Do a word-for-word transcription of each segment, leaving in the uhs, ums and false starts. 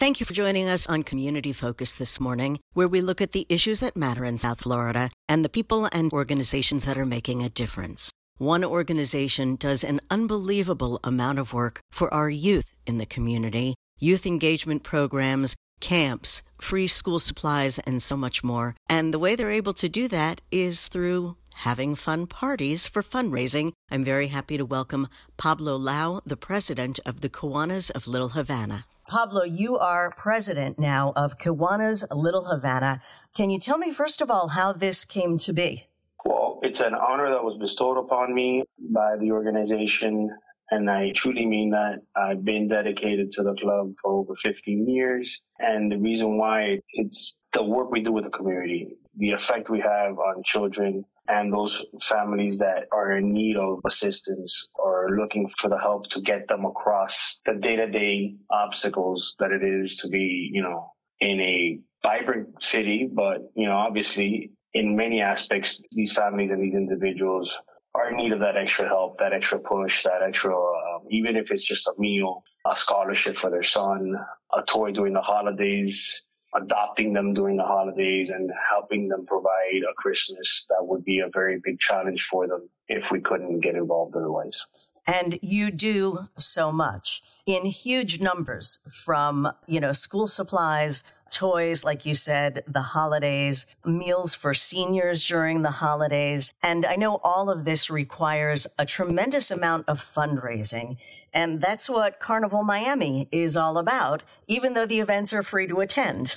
Thank you for joining us on Community Focus this morning, where we look at the issues that matter in South Florida and the people and organizations that are making a difference. One organization does an unbelievable amount of work for our youth in the community, youth engagement programs, camps, free school supplies, and so much more. And the way they're able to do that is through having fun parties for fundraising. I'm very happy to welcome Pablo Lau, the president of the Kiwanis of Little Havana. Pablo, you are president now of Kiwanis Little Havana. Can you tell me, first of all, how this came to be? Well, it's an honor that was bestowed upon me by the organization, and I truly mean that. I've been dedicated to the club for over fifteen years, and the reason why it's the work we do with the community, the effect we have on children and those families that are in need of assistance or looking for the help to get them across the day-to-day obstacles that it is to be, you know, in a vibrant city. But, you know, obviously, in many aspects, these families and these individuals are in need of that extra help, that extra push, that extra, um, even if it's just a meal, a scholarship for their son, a toy during the holidays, adopting them during the holidays, and helping them provide a Christmas that would be a very big challenge for them if we couldn't get involved otherwise. And you do so much in huge numbers, from, you know, school supplies, toys, like you said, the holidays, meals for seniors during the holidays. And I know all of this requires a tremendous amount of fundraising. And that's what Carnival Miami is all about, even though the events are free to attend.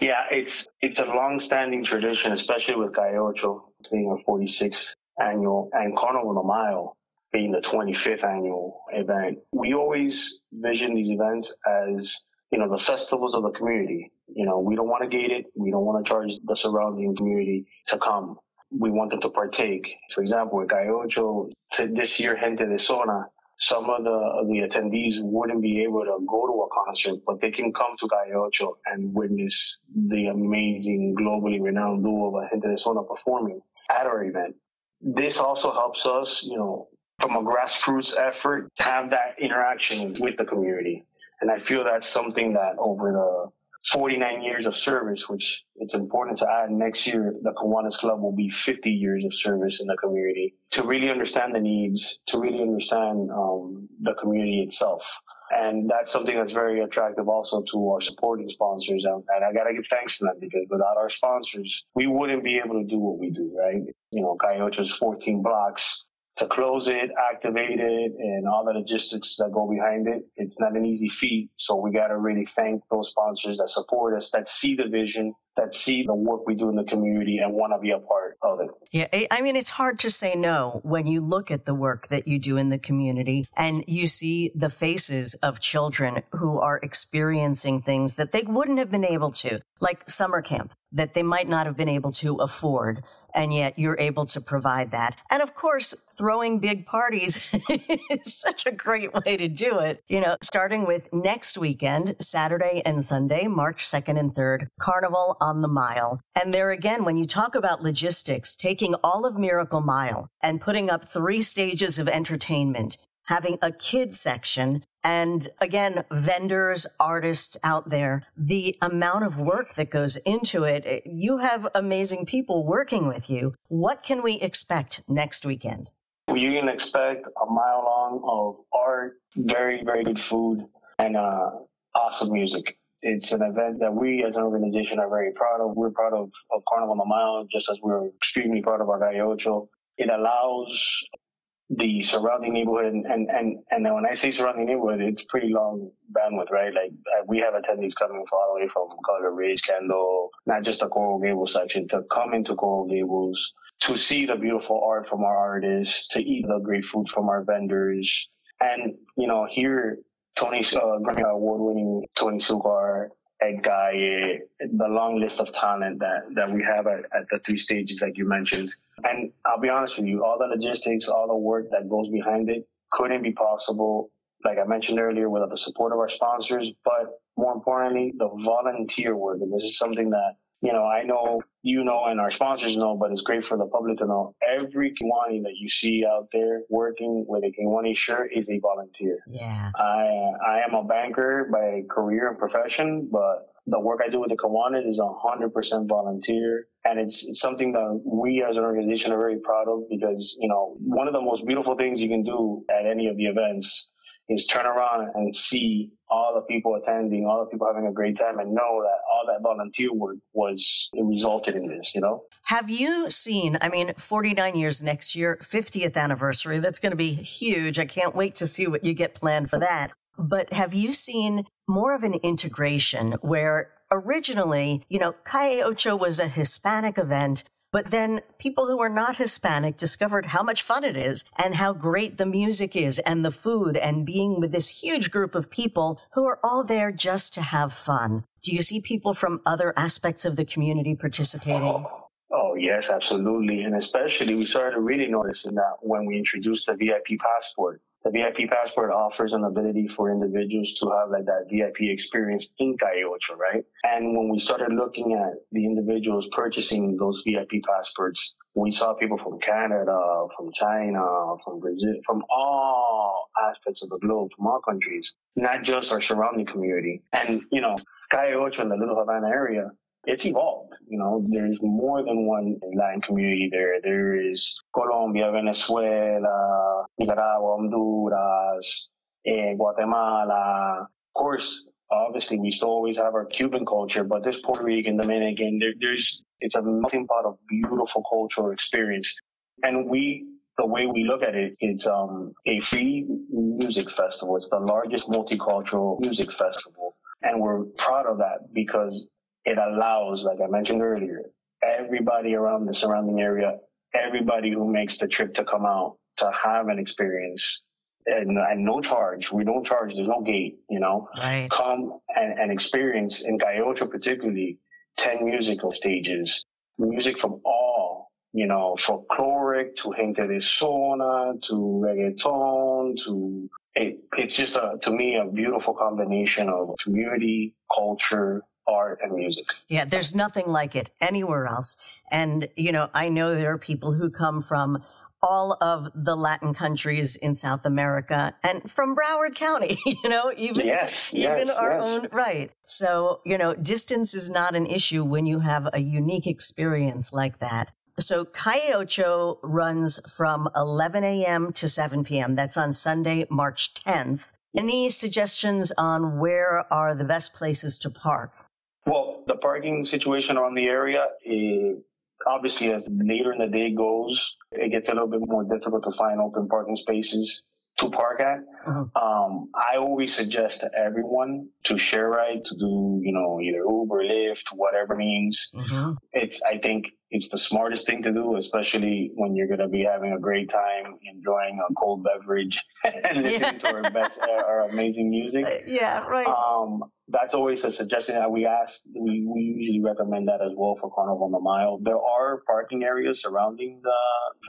Yeah, it's it's a long-standing tradition, especially with Calle Ocho being our forty-sixth annual and Carnival on the Mile being the twenty-fifth annual event. We always vision these events as, you know, the festivals of the community. You know, we don't want to gate it. We don't want to charge the surrounding community to come. We want them to partake. For example, with Calle Ocho, this year, Gente de Zona, some of the, of the attendees wouldn't be able to go to a concert, but they can come to Calle Ocho and witness the amazing, globally renowned duo of Gente de Zona performing at our event. This also helps us, you know, from a grassroots effort, have that interaction with the community. And I feel that's something that over the forty-nine years of service, which it's important to add next year, the Kiwanis Club will be fifty years of service in the community, to really understand the needs, to really understand um, the community itself. And that's something that's very attractive also to our supporting sponsors. And I got to give thanks to them, because without our sponsors, we wouldn't be able to do what we do, right? You know, Calle Ocho's fourteen blocks. To close it, activate it, and all the logistics that go behind it, it's not an easy feat. So we got to really thank those sponsors that support us, that see the vision, that see the work we do in the community and want to be a part of it. Yeah, I mean, it's hard to say no when you look at the work that you do in the community and you see the faces of children who are experiencing things that they wouldn't have been able to, like summer camp, that they might not have been able to afford. And yet you're able to provide that. And of course, throwing big parties is such a great way to do it. You know, starting with next weekend, Saturday and Sunday, March second and third, Carnival on the Mile. And there again, when you talk about logistics, taking all of Miracle Mile and putting up three stages of entertainment, having a kid section, and again, vendors, artists out there, the amount of work that goes into it, you have amazing people working with you. What can we expect next weekend? You can expect a mile long of art, very, very good food, and uh, awesome music. It's an event that we as an organization are very proud of. We're proud of, of Carnival on the Mile, just as we're extremely proud of our Calle Ocho. It allows the surrounding neighborhood, and, and, and, and when I say surrounding neighborhood, it's pretty long bandwidth, right? Like, we have attendees coming from all the way from Color Ridge, Kendall, not just the Coral Gables section, to come into Coral Gables, to see the beautiful art from our artists, to eat the great food from our vendors. And, you know, here, Tony, uh, Grammy award-winning Tony Sucar, Ed Gaye, the long list of talent that, that we have at, at the three stages like you mentioned. And I'll be honest with you, all the logistics, all the work that goes behind it couldn't be possible, like I mentioned earlier, without the support of our sponsors, but more importantly, the volunteer work. And this is something that you know, I know, you know, and our sponsors know, but it's great for the public to know, every Kiwani that you see out there working with a Kiwani shirt is a volunteer. Yeah. I I am a banker by career and profession, but the work I do with the Kiwanis is one hundred percent volunteer. And it's, it's something that we as an organization are very proud of because, you know, one of the most beautiful things you can do at any of the events is turn around and see all the people attending, all the people having a great time, and know that all that volunteer work was, it resulted in this, you know? Have you seen, I mean, forty-nine years next year, fiftieth anniversary, that's going to be huge. I can't wait to see what you get planned for that. But have you seen more of an integration where originally, you know, Calle Ocho was a Hispanic event, but then people who are not Hispanic discovered how much fun it is and how great the music is and the food and being with this huge group of people who are all there just to have fun. Do you see people from other aspects of the community participating? Oh, oh yes, absolutely. And especially we started really noticing that when we introduced the V I P passport. The V I P passport offers an ability for individuals to have like that V I P experience in Calle Ocho, right? And when we started looking at the individuals purchasing those V I P passports, we saw people from Canada, from China, from Brazil, from all aspects of the globe, from all countries, not just our surrounding community. And, you know, Calle Ocho in the Little Havana area, it's evolved. You know, there's more than one Latin community there. There is Colombia, Venezuela, Nicaragua, Honduras, eh, Guatemala. Of course, obviously, we still always have our Cuban culture, but there's Puerto Rican, Dominican. There, there's it's a melting pot of beautiful cultural experience. And we, the way we look at it, it's um, a free music festival. It's the largest multicultural music festival. And we're proud of that because it allows, like I mentioned earlier, everybody around the surrounding area, everybody who makes the trip to come out to have an experience and, and no charge. We don't charge. There's no gate, you know. Right. Come and, and experience in Calle Ocho particularly ten musical stages, music from all, you know, folkloric to Gente de Zona to reggaeton to it, it's just, a, to me, a beautiful combination of community, culture, art and music. Yeah, there's nothing like it anywhere else. And, you know, I know there are people who come from all of the Latin countries in South America and from Broward County, you know, even, yes, even yes, our yes. own. Right. So, you know, distance is not an issue when you have a unique experience like that. So Calle Ocho runs from eleven a.m. to seven p.m. That's on Sunday, March tenth. Any suggestions on where are the best places to park? Well, the parking situation around the area, it, obviously, as later in the day goes, it gets a little bit more difficult to find open parking spaces to park at. Mm-hmm. Um, I always suggest to everyone to share ride, to do, you know, either Uber, Lyft, whatever means. Mm-hmm. It's, I think it's the smartest thing to do, especially when you're going to be having a great time, enjoying a cold beverage and listening yeah. to our best, our amazing music. Uh, yeah, right. Um, that's always a suggestion that we ask. We, we usually recommend that as well for Carnival on the Mile. There are parking areas surrounding the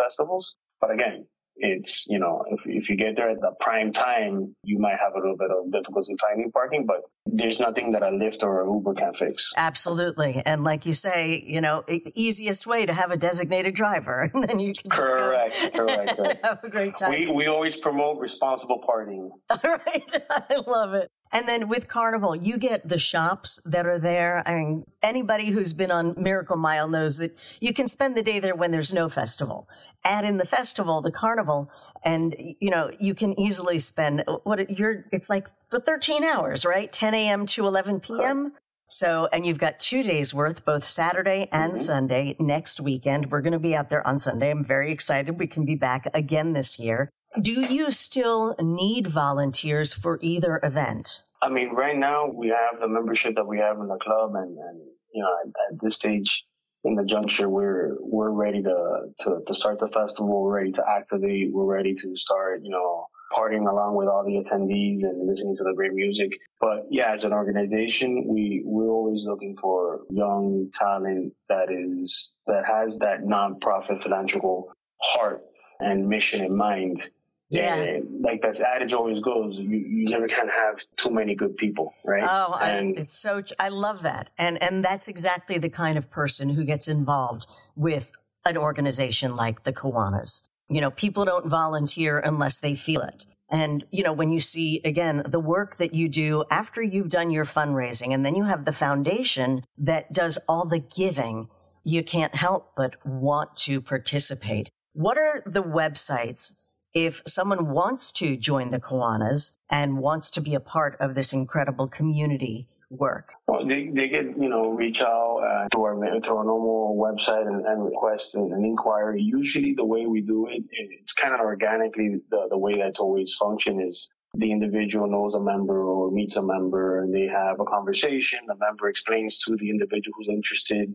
festivals, but again, it's, you know, if if you get there at the prime time, you might have a little bit of difficulty finding parking, but there's nothing that a Lyft or an Uber can fix. Absolutely. And like you say, you know, easiest way to have a designated driver. And then you can just correct, go correct, correct. Have a great time. We, we always promote responsible partying. All right. I love it. And then with Carnival, you get the shops that are there. I mean, anybody who's been on Miracle Mile knows that you can spend the day there when there's no festival. Add in the festival, the Carnival, and, you know, you can easily spend what you're, it's like for thirteen hours, right? ten a.m. to eleven p.m. So, and you've got two days worth, both Saturday and mm-hmm. Sunday next weekend. We're going to be out there on Sunday. I'm very excited. We can be back again this year. Do you still need volunteers for either event? I mean, right now we have the membership that we have in the club, and, and you know, at, at this stage in the juncture, we're we're ready to, to, to start the festival. We're ready to activate. We're ready to start, you know, partying along with all the attendees and listening to the great music. But yeah, as an organization, we we're always looking for young talent that is that has that nonprofit philanthropic heart and mission in mind. Yeah. And like that adage always goes, you, you never can have too many good people, right? Oh, and I, it's so, I love that. And, and that's exactly the kind of person who gets involved with an organization like the Kiwanis. You know, people don't volunteer unless they feel it. And, you know, when you see, again, the work that you do after you've done your fundraising, and then you have the foundation that does all the giving, you can't help but want to participate. What are the websites if someone wants to join the Kiwanis and wants to be a part of this incredible community work? Well, they, they can, you know, reach out uh, to, our, to our normal website and, and request an, an inquiry. Usually the way we do it, it's kind of organically the, the way that's always functioned is the individual knows a member or meets a member and they have a conversation. The member explains to the individual who's interested,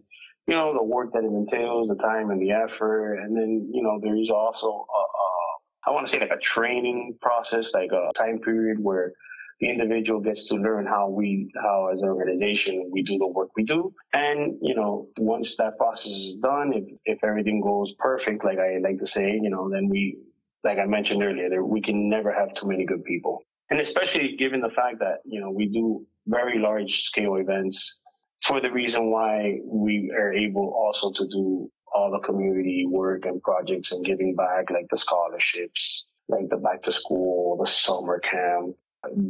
you know, the work that it entails, the time and the effort. And then, you know, there is also a, a I want to say like a training process, like a time period where the individual gets to learn how we, how as an organization, we do the work we do. And, you know, once that process is done, if, if everything goes perfect, like I like to say, you know, then we, like I mentioned earlier, there, we can never have too many good people. And especially given the fact that, you know, we do very large scale events for the reason why we are able also to do all the community work and projects and giving back, like the scholarships, like the back to school, the summer camp, the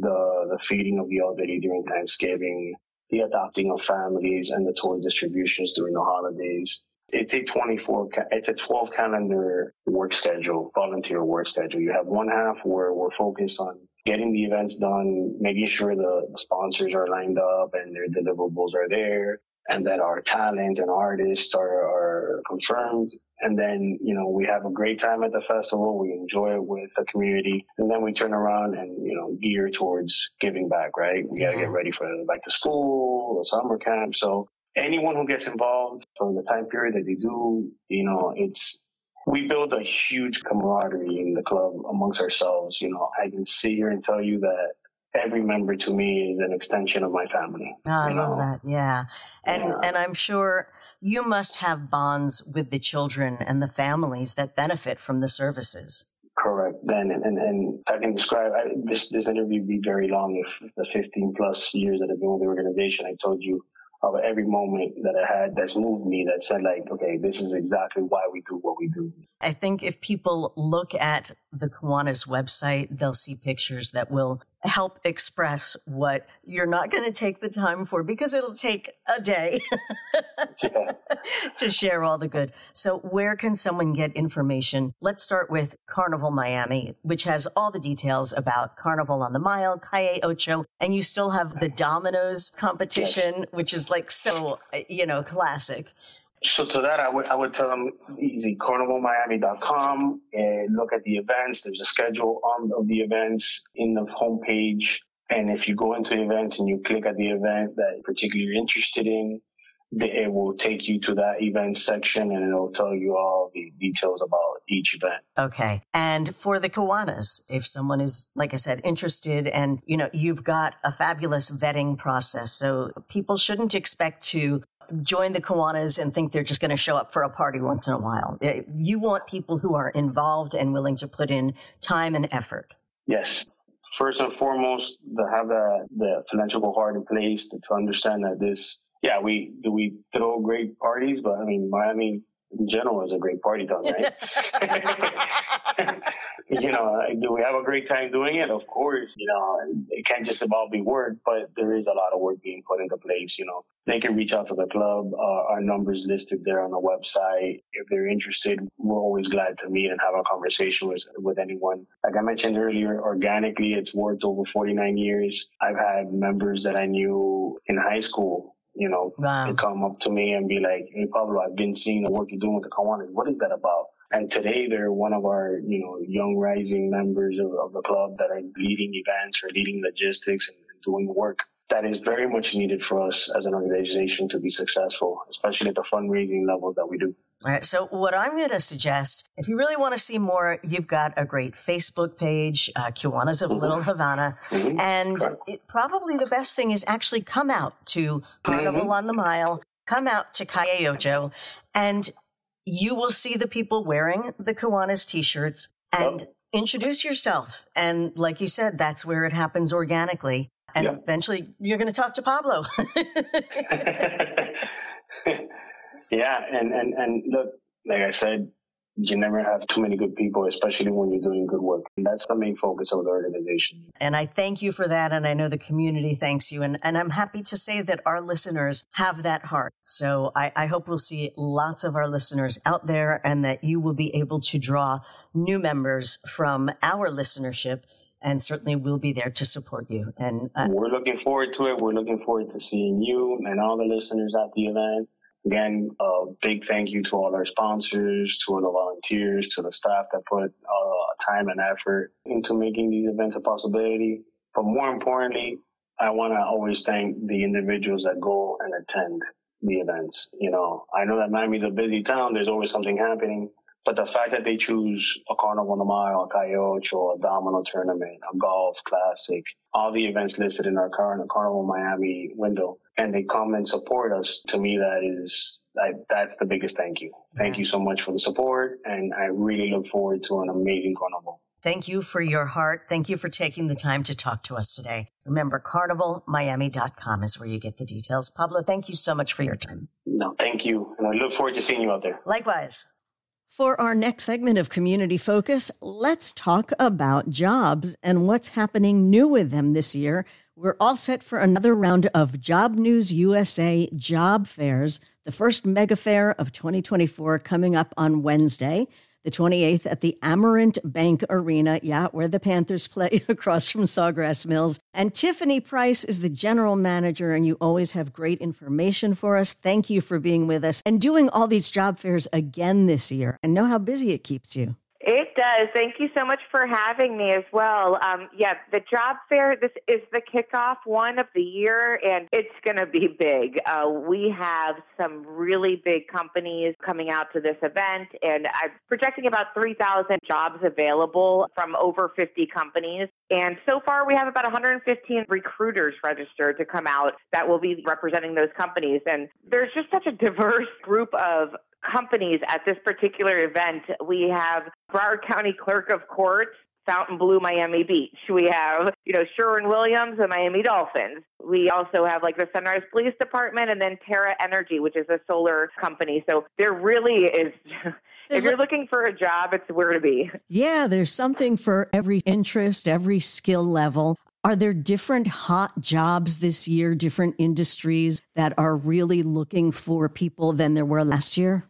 the feeding of the elderly during Thanksgiving, the adopting of families, and the toy distributions during the holidays. It's a twenty-four, it's a twelve calendar work schedule, volunteer work schedule. You have one half where we're focused on getting the events done, making sure the sponsors are lined up and their deliverables are there, and that our talent and artists are, are confirmed. And then, you know, we have a great time at the festival. We enjoy it with the community. And then we turn around and, you know, gear towards giving back, right? We got to get ready for back to school, the summer camp. So anyone who gets involved from the time period that they do, you know, it's, we build a huge camaraderie in the club amongst ourselves. You know, I can sit here and tell you that every member to me is an extension of my family. Oh, I love that. Yeah. And yeah. and I'm sure you must have bonds with the children and the families that benefit from the services. Correct. Then and, and, and I can describe I, this this interview would be very long if the fifteen plus years that I've been with the organization, I told you of every moment that I had that's moved me, that said like, okay, this is exactly why we do what we do. I think if people look at the Kiwanis website, they'll see pictures that will help express what you're not going to take the time for, because it'll take a day yeah. to share all the good. So where can someone get information? Let's start with Carnival Miami, which has all the details about Carnival on the Mile, Calle Ocho, and you still have the dominoes competition, yes. which is like so, you know, classic. So to that, I would I would tell them easy, carnival miami dot com, and look at the events. There's a schedule on of the events in the homepage. And if you go into the events and you click at the event that particularly you're interested in, it will take you to that event section and it'll tell you all the details about each event. Okay. And for the Kiwanis, if someone is, like I said, interested and, you know, you've got a fabulous vetting process, so people shouldn't expect to join the Kiwanis and think they're just going to show up for a party once in a while. You want people who are involved and willing to put in time and effort. Yes. First and foremost, to have the, the financial heart in place, to, to understand that this, yeah, we we throw great parties, but I mean, Miami in general is a great party town, right? You know, do we have a great time doing it? Of course, you know, it can't just about be work, but there is a lot of work being put into place. You know, they can reach out to the club. Uh, our number's listed there on the website. If they're interested, we're always glad to meet and have a conversation with, with anyone. Like I mentioned earlier, organically, it's worked over forty-nine years. I've had members that I knew in high school, you know, wow. they come up to me and be like, hey, Pablo, I've been seeing the work you're doing with the Kiwanis. What is that about? And today they're one of our, you know, young rising members of, of the club that are leading events or leading logistics and doing work that is very much needed for us as an organization to be successful, especially at the fundraising level that we do. All right. So what I'm going to suggest, if you really want to see more, you've got a great Facebook page, uh, Kiwanis of mm-hmm. Little Havana. Mm-hmm. And it, probably the best thing is actually come out to Carnival mm-hmm. on the Mile, come out to Calle Ocho, and you will see the people wearing the Kiwanis T-shirts, and introduce yourself. And like you said, that's where it happens organically. And yeah. eventually you're going to talk to Pablo. yeah. And, and, and look, like I said, you never have too many good people, especially when you're doing good work. And that's the main focus of the organization. And I thank you for that. And I know the community thanks you. And, and I'm happy to say that our listeners have that heart. So I, I hope we'll see lots of our listeners out there and that you will be able to draw new members from our listenership. And certainly we'll be there to support you. And uh, we're looking forward to it. We're looking forward to seeing you and all the listeners at the event. Again, a big thank you to all our sponsors, to all the volunteers, to the staff that put uh, time and effort into making these events a possibility. But more importantly, I want to always thank the individuals that go and attend the events. You know, I know that Miami's a busy town. There's always something happening. But the fact that they choose a Carnival on the Mile, a Calle Ocho, a domino tournament, a golf classic, all the events listed in our current Carnival Miami window, and they come and support us, to me, that is, I, that's the biggest thank you. Thank you so much for the support, and I really look forward to an amazing Carnival. Thank you for your heart. Thank you for taking the time to talk to us today. Remember, carnival miami dot com is where you get the details. Pablo, thank you so much for your time. No, thank you, and I look forward to seeing you out there. Likewise. For our next segment of Community Focus, let's talk about jobs and what's happening new with them this year. We're all set for another round of Job News U S A job fairs, the first mega fair of twenty twenty-four coming up on Wednesday, the twenty-eighth at the Amerant Bank Arena, yeah, where the Panthers play across from Sawgrass Mills. And Tiffany Price is the general manager, and you always have great information for us. Thank you for being with us and doing all these job fairs again this year. I know how busy it keeps you. It does. Thank you so much for having me as well. Um, yeah, the job fair, this is the kickoff one of the year, and it's going to be big. Uh, we have some really big companies coming out to this event, and I'm projecting about three thousand jobs available from over fifty companies. And so far, we have about one hundred fifteen recruiters registered to come out that will be representing those companies. And there's just such a diverse group of companies at this particular event. We have Broward County Clerk of Court, Fountain Blue, Miami Beach. We have, you know, Sheron Williams, the Miami Dolphins. We also have like the Sunrise Police Department and then Terra Energy, which is a solar company. So there really is, if you're a, looking for a job, it's where to be. Yeah, there's something for every interest, every skill level. Are there different hot jobs this year, different industries that are really looking for people than there were last year?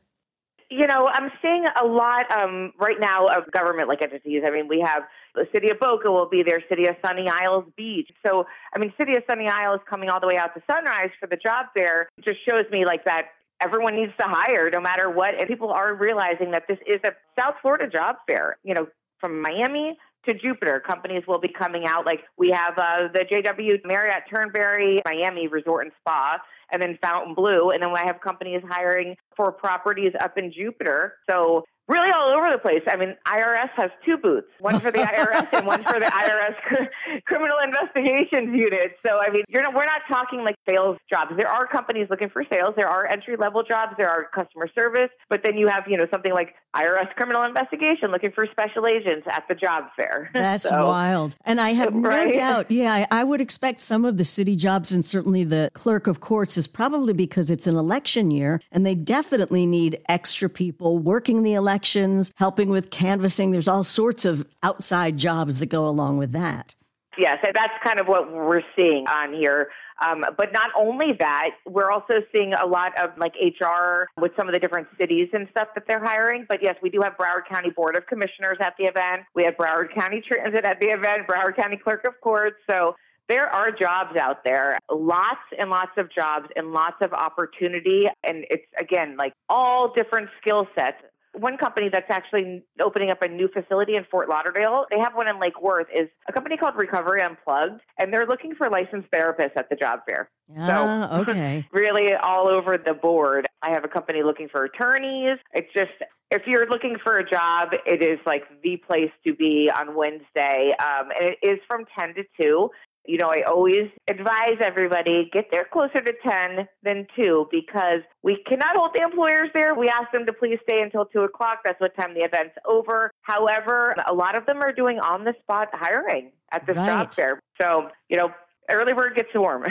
You know, I'm seeing a lot um, right now of government-like entities. I mean, we have the city of Boca will be there, city of Sunny Isles Beach. So, I mean, city of Sunny Isles coming all the way out to Sunrise for the job fair just shows me like that everyone needs to hire no matter what. And people are realizing that this is a South Florida job fair, you know, from Miami to Jupiter. Companies will be coming out. Like we have uh, the J W Marriott Turnberry Miami Resort and Spa, and then Fountain Blue. And then I have companies hiring for properties up in Jupiter. So really all over the place. I mean, I R S has two booths, one for the I R S and one for the I R S Criminal Investigations Unit. So, I mean, you're not, we're not talking like sales jobs. There are companies looking for sales. There are entry-level jobs. There are customer service. But then you have, you know, something like I R S Criminal Investigation looking for special agents at the job fair. That's so wild. And I have right? no doubt. Yeah, I would expect some of the city jobs and certainly the clerk of courts is probably because it's an election year and they definitely need extra people working the election. Elections, helping with canvassing. There's all sorts of outside jobs that go along with that. Yes, that's kind of what we're seeing on here. Um, but not only that, we're also seeing a lot of like H R with some of the different cities and stuff that they're hiring. But yes, we do have Broward County Board of Commissioners at the event. We have Broward County Transit at the event, Broward County Clerk of Court. So there are jobs out there, lots and lots of jobs and lots of opportunity. And it's, again, like all different skill sets. One company that's actually opening up a new facility in Fort Lauderdale, they have one in Lake Worth, is a company called Recovery Unplugged, and they're looking for licensed therapists at the job fair. Ah, so okay. Really all over the board. I have a company looking for attorneys. It's just, if you're looking for a job, it is like the place to be on Wednesday. Um, and it is from ten to two. You know, I always advise everybody, get there closer to ten than two, because we cannot hold the employers there. We ask them to please stay until two o'clock. That's what time the event's over. However, a lot of them are doing on-the-spot hiring at the right. job fair. So, you know, early bird gets the worm.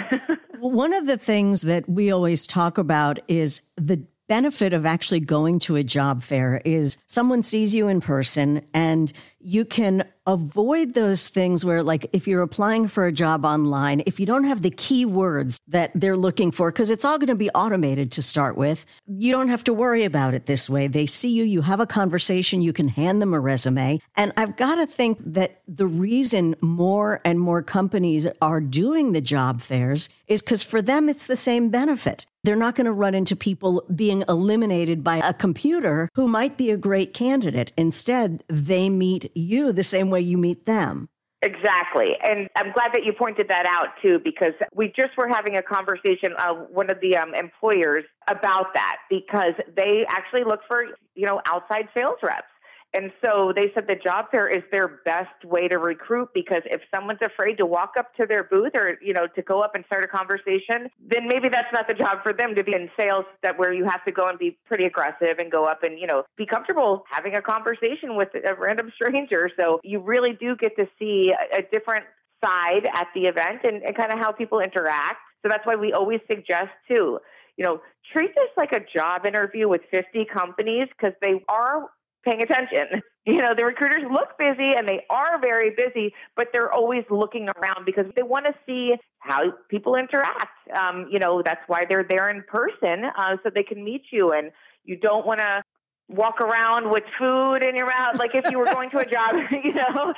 One of the things that we always talk about is the benefit of actually going to a job fair is someone sees you in person, and you can avoid those things where, like, if you're applying for a job online, if you don't have the keywords that they're looking for, because it's all going to be automated to start with, you don't have to worry about it this way. They see you, you have a conversation, you can hand them a resume. And I've got to think that the reason more and more companies are doing the job fairs is because for them, it's the same benefit. They're not going to run into people being eliminated by a computer who might be a great candidate. Instead, they meet you the same way you meet them. Exactly. And I'm glad that you pointed that out, too, because we just were having a conversation of one of the um, employers about that, because they actually look for, you know, outside sales reps. And so they said the job fair is their best way to recruit, because if someone's afraid to walk up to their booth or, you know, to go up and start a conversation, then maybe that's not the job for them to be in sales, that where you have to go and be pretty aggressive and go up and, you know, be comfortable having a conversation with a random stranger. So you really do get to see a different side at the event and, and kind of how people interact. So that's why we always suggest, too, you know, treat this like a job interview with fifty companies, because they are paying attention. You know, the recruiters look busy, and they are very busy, but they're always looking around because they want to see how people interact. Um, you know, that's why they're there in person, uh, so they can meet you. And you don't want to walk around with food in your mouth, like if you were going to a job, you know.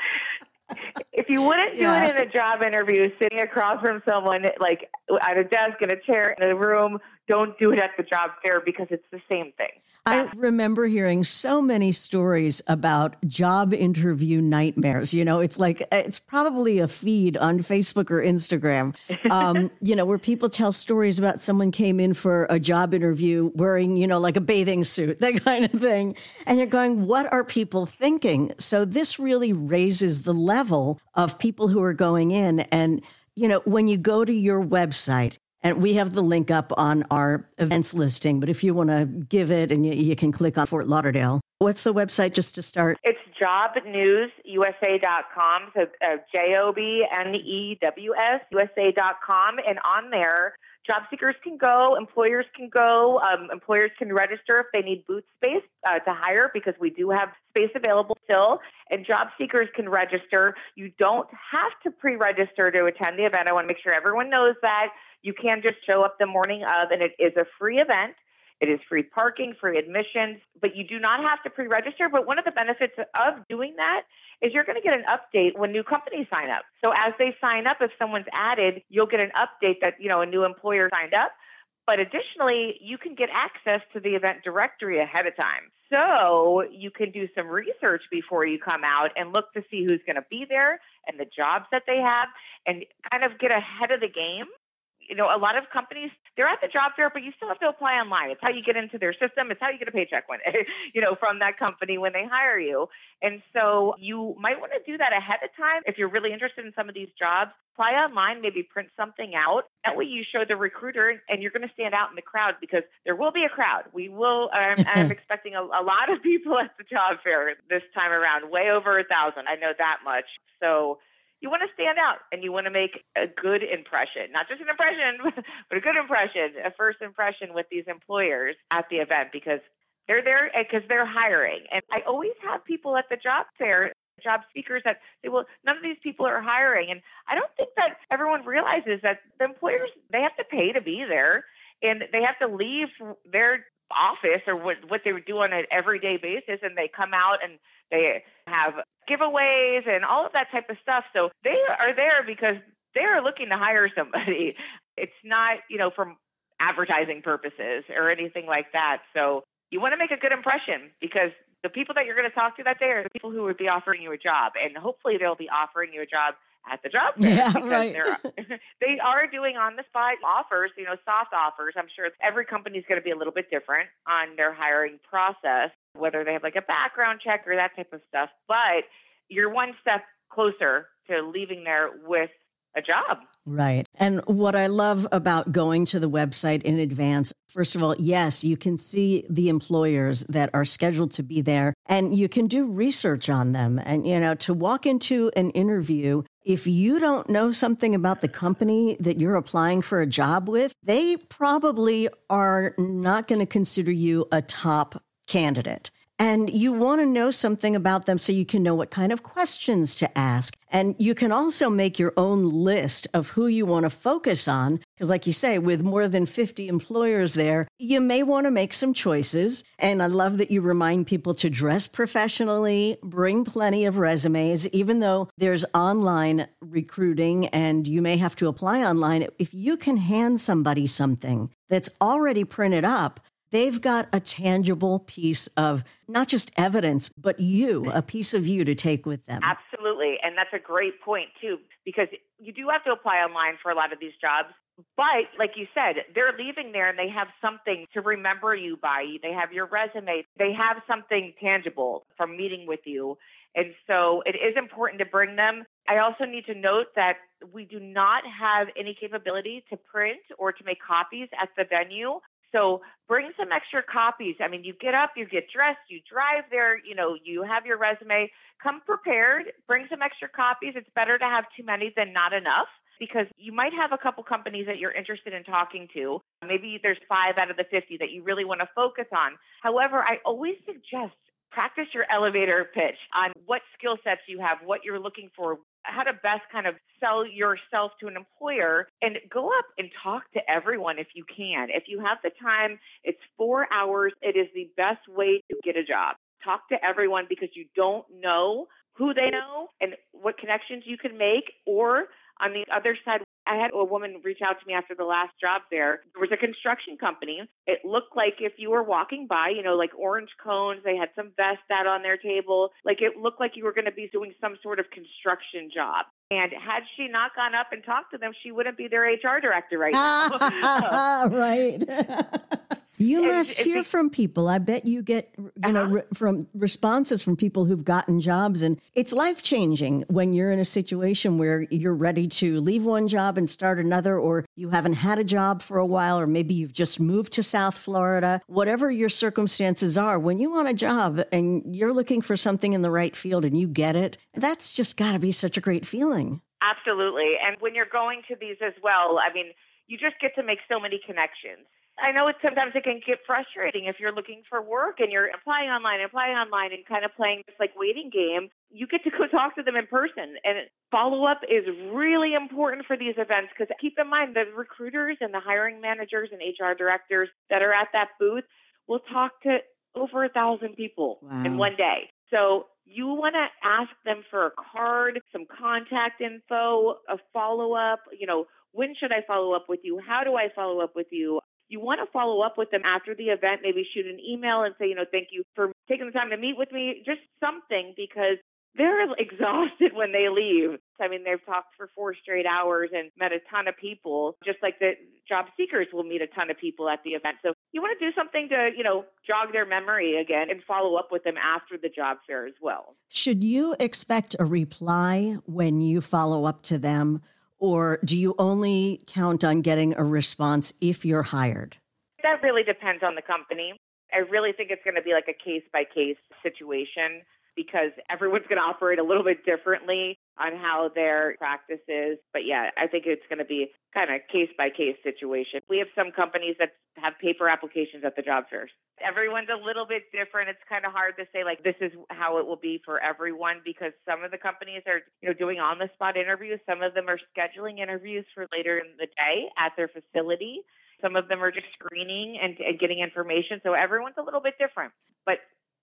If you wouldn't do yeah. it in a job interview, sitting across from someone, like at a desk, in a chair, in a room, don't do it at the job fair, because it's the same thing. I remember hearing so many stories about job interview nightmares. You know, it's like, it's probably a feed on Facebook or Instagram, um, you know, where people tell stories about someone came in for a job interview wearing, you know, like a bathing suit, that kind of thing. And you're going, what are people thinking? So this really raises the level of people who are going in. And, you know, when you go to your website, and we have the link up on our events listing, but if you want to give it, and you, you can click on Fort Lauderdale. What's the website just to start? It's job news u s a dot com, so uh, J O B N E W S U S A dot com. And on there, job seekers can go, employers can go, um, employers can register if they need booth space uh, to hire, because we do have space available still, and job seekers can register. You don't have to pre-register to attend the event. I want to make sure everyone knows that. You can just show up the morning of, and it is a free event. It is free parking, free admissions, but you do not have to pre-register. But one of the benefits of doing that is you're going to get an update when new companies sign up. So as they sign up, if someone's added, you'll get an update that, you know, a new employer signed up. But additionally, you can get access to the event directory ahead of time. So you can do some research before you come out and look to see who's going to be there and the jobs that they have, and kind of get ahead of the game. You know, a lot of companies, they're at the job fair, but you still have to apply online. It's how you get into their system. It's how you get a paycheck when, you know, from that company when they hire you. And so you might want to do that ahead of time. If you're really interested in some of these jobs, apply online, maybe print something out. That way you show the recruiter, and you're going to stand out in the crowd, because there will be a crowd. We will, um, I'm expecting a, a lot of people at the job fair this time around, way over a thousand. I know that much. So you want to stand out, and you want to make a good impression, not just an impression, but a good impression, a first impression with these employers at the event, because they're there because they're hiring. And I always have people at the job fair, job seekers, that they will, none of these people are hiring. And I don't think that everyone realizes that the employers, they have to pay to be there, and they have to leave their office or what, what they would do on an everyday basis. And they come out and they have giveaways and all of that type of stuff. So they are there because they're looking to hire somebody. It's not, you know, from advertising purposes or anything like that. So you want to make a good impression, because the people that you're going to talk to that day are the people who would be offering you a job. And hopefully they'll be offering you a job at the job fair, yeah, because right. they're, they are doing on-the-spot offers, you know, soft offers. I'm sure every company is going to be a little bit different on their hiring process, whether they have like a background check or that type of stuff. But you're one step closer to leaving there with a job. Right. And what I love about going to the website in advance, first of all, yes, you can see the employers that are scheduled to be there and you can do research on them. And, you know, to walk into an interview, if you don't know something about the company that you're applying for a job with, they probably are not going to consider you a top candidate. And you want to know something about them so you can know what kind of questions to ask. And you can also make your own list of who you want to focus on. Because like you say, with more than fifty employers there, you may want to make some choices. And I love that you remind people to dress professionally, bring plenty of resumes, even though there's online recruiting and you may have to apply online. If you can hand somebody something that's already printed up, they've got a tangible piece of not just evidence, but you, a piece of you to take with them. Absolutely. And that's a great point, too, because you do have to apply online for a lot of these jobs. But like you said, they're leaving there and they have something to remember you by. They have your resume. They have something tangible from meeting with you. And so it is important to bring them. I also need to note that we do not have any capability to print or to make copies at the venue. So bring some extra copies. I mean, you get up, you get dressed, you drive there, you know, you have your resume. Come prepared, bring some extra copies. It's better to have too many than not enough because you might have a couple companies that you're interested in talking to. Maybe there's five out of the fifty that you really want to focus on. However, I always suggest practice your elevator pitch on what skill sets you have, what you're looking for, how to best kind of sell yourself to an employer, and go up and talk to everyone if you can. If you have the time, it's four hours. It is the best way to get a job. Talk to everyone because you don't know who they know and what connections you can make. Or on the other side, I had a woman reach out to me after the last job there. There was a construction company. It looked like if you were walking by, you know, like orange cones, they had some vests out on their table. Like it looked like you were going to be doing some sort of construction job. And had she not gone up and talked to them, she wouldn't be their H R director right now. Right. You must hear from people. I bet you get, you know, uh-huh. re- from responses from people who've gotten jobs. And it's life changing when you're in a situation where you're ready to leave one job and start another, or you haven't had a job for a while, or maybe you've just moved to South Florida. Whatever your circumstances are, when you want a job and you're looking for something in the right field and you get it, that's just got to be such a great feeling. Absolutely. And when you're going to these as well, I mean, you just get to make so many connections. I know it's sometimes it can get frustrating if you're looking for work and you're applying online, applying online and kind of playing this like waiting game. You get to go talk to them in person. And follow-up is really important for these events because keep in mind the recruiters and the hiring managers and H R directors that are at that booth will talk to over a thousand people wow. in one day. So you want to ask them for a card, some contact info, a follow-up, you know, when should I follow up with you? How do I follow up with you? You want to follow up with them after the event, maybe shoot an email and say, you know, thank you for taking the time to meet with me, just something, because they're exhausted when they leave. I mean, they've talked for four straight hours and met a ton of people, just like the job seekers will meet a ton of people at the event. So you want to do something to, you know, jog their memory again and follow up with them after the job fair as well. Should you expect a reply when you follow up to them? Or do you only count on getting a response if you're hired? That really depends on the company. I really think it's going to be like a case-by-case situation because everyone's going to operate a little bit differently on how their practice is. But yeah, I think it's going to be kind of case-by-case situation. We have some companies that have paper applications at the job fairs. Everyone's a little bit different. It's kind of hard to say like this is how it will be for everyone because some of the companies are, you know, doing on-the-spot interviews. Some of them are scheduling interviews for later in the day at their facility. Some of them are just screening and, and getting information. So everyone's a little bit different. But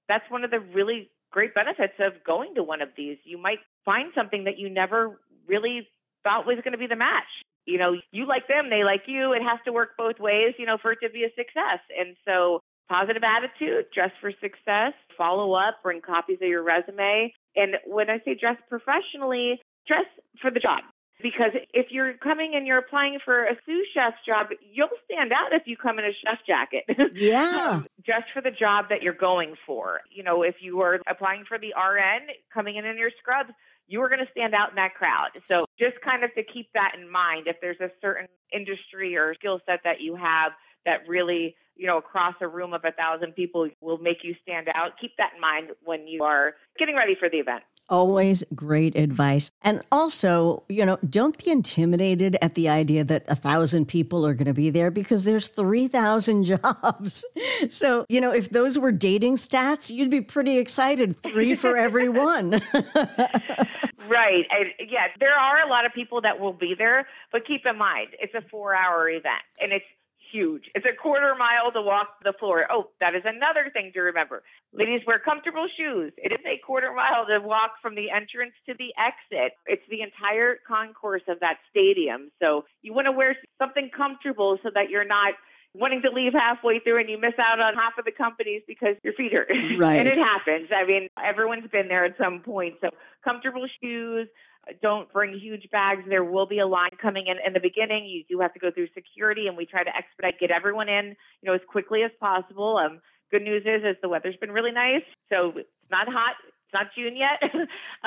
that's one of the really great benefits of going to one of these. You might find something that you never really thought was going to be the match. You know, you like them, they like you. It has to work both ways, you know, for it to be a success. And so positive attitude, dress for success, follow up, bring copies of your resume. And when I say dress professionally, dress for the job. Because if you're coming and you're applying for a sous chef job, you'll stand out if you come in a chef jacket. Yeah. Just for the job that you're going for. You know, if you are applying for the R N, coming in in your scrubs, you are going to stand out in that crowd. So just kind of to keep that in mind, if there's a certain industry or skill set that you have that really, you know, across a room of a thousand people will make you stand out, keep that in mind when you are getting ready for the event. Always great advice. And also, you know, don't be intimidated at the idea that a thousand people are going to be there, because there's three thousand jobs. So, you know, if those were dating stats, you'd be pretty excited. Three for every one. Right. I, yeah, there are a lot of people that will be there, but keep in mind, it's a four hour event and it's huge. It's a quarter mile to walk the floor. Oh, that is another thing to remember. Ladies, wear comfortable shoes. It is a quarter mile to walk from the entrance to the exit. It's the entire concourse of that stadium. So you want to wear something comfortable so that you're not wanting to leave halfway through and you miss out on half of the companies because your feet hurt. Right. And it happens. I mean, everyone's been there at some point. So comfortable shoes. Don't bring huge bags. There will be a line coming in in the beginning. You do have to go through security, and we try to expedite, get everyone in, you know, as quickly as possible. Um, good news is, is the weather's been really nice. So it's not hot. It's not June yet.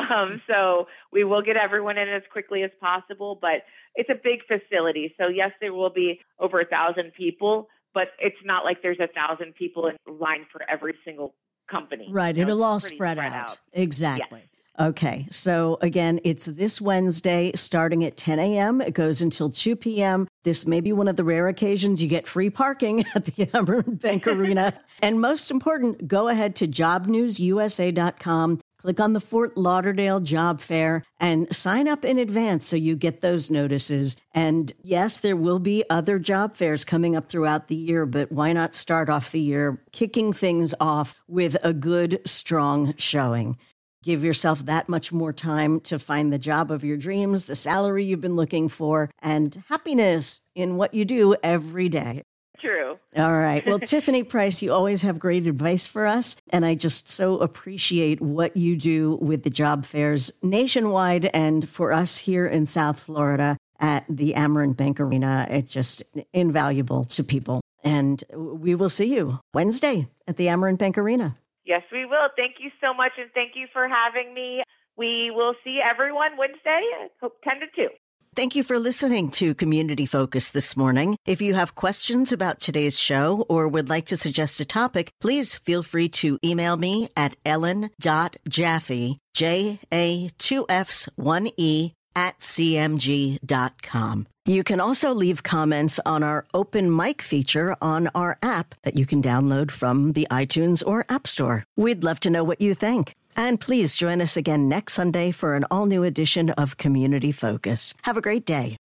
um, so we will get everyone in as quickly as possible, but it's a big facility. So yes, there will be over a thousand people, but it's not like there's a thousand people in line for every single company. Right. You know, it'll all spread, spread out. out. Exactly. Yes. Okay. So again, it's this Wednesday starting at ten a.m. It goes until two p.m. This may be one of the rare occasions you get free parking at the Amerant Bank Arena. And most important, go ahead to job news u s a dot com. Click on the Fort Lauderdale Job Fair and sign up in advance so you get those notices. And yes, there will be other job fairs coming up throughout the year, but why not start off the year kicking things off with a good, strong showing? Give yourself that much more time to find the job of your dreams, the salary you've been looking for, and happiness in what you do every day. True. All right. Well, Tiffany Price, you always have great advice for us. And I just so appreciate what you do with the job fairs nationwide and for us here in South Florida at the Amerant Bank Arena. It's just invaluable to people. And we will see you Wednesday at the Amerant Bank Arena. Yes, we will. Thank you so much, and thank you for having me. We will see everyone Wednesday, hope ten to two. Thank you for listening to Community Focus this morning. If you have questions about today's show or would like to suggest a topic, please feel free to email me at ellen dot jaffe, J A two F's one E, at c m g dot com. You can also leave comments on our open mic feature on our app that you can download from the iTunes or App Store. We'd love to know what you think. And please join us again next Sunday for an all-new edition of Community Focus. Have a great day.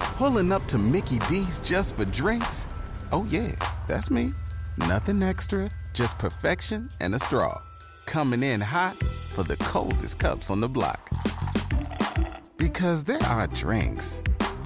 Pulling up to Mickey D's just for drinks? Oh, yeah, that's me. Nothing extra, just perfection and a straw. Coming in hot for the coldest cups on the block. Because there are drinks.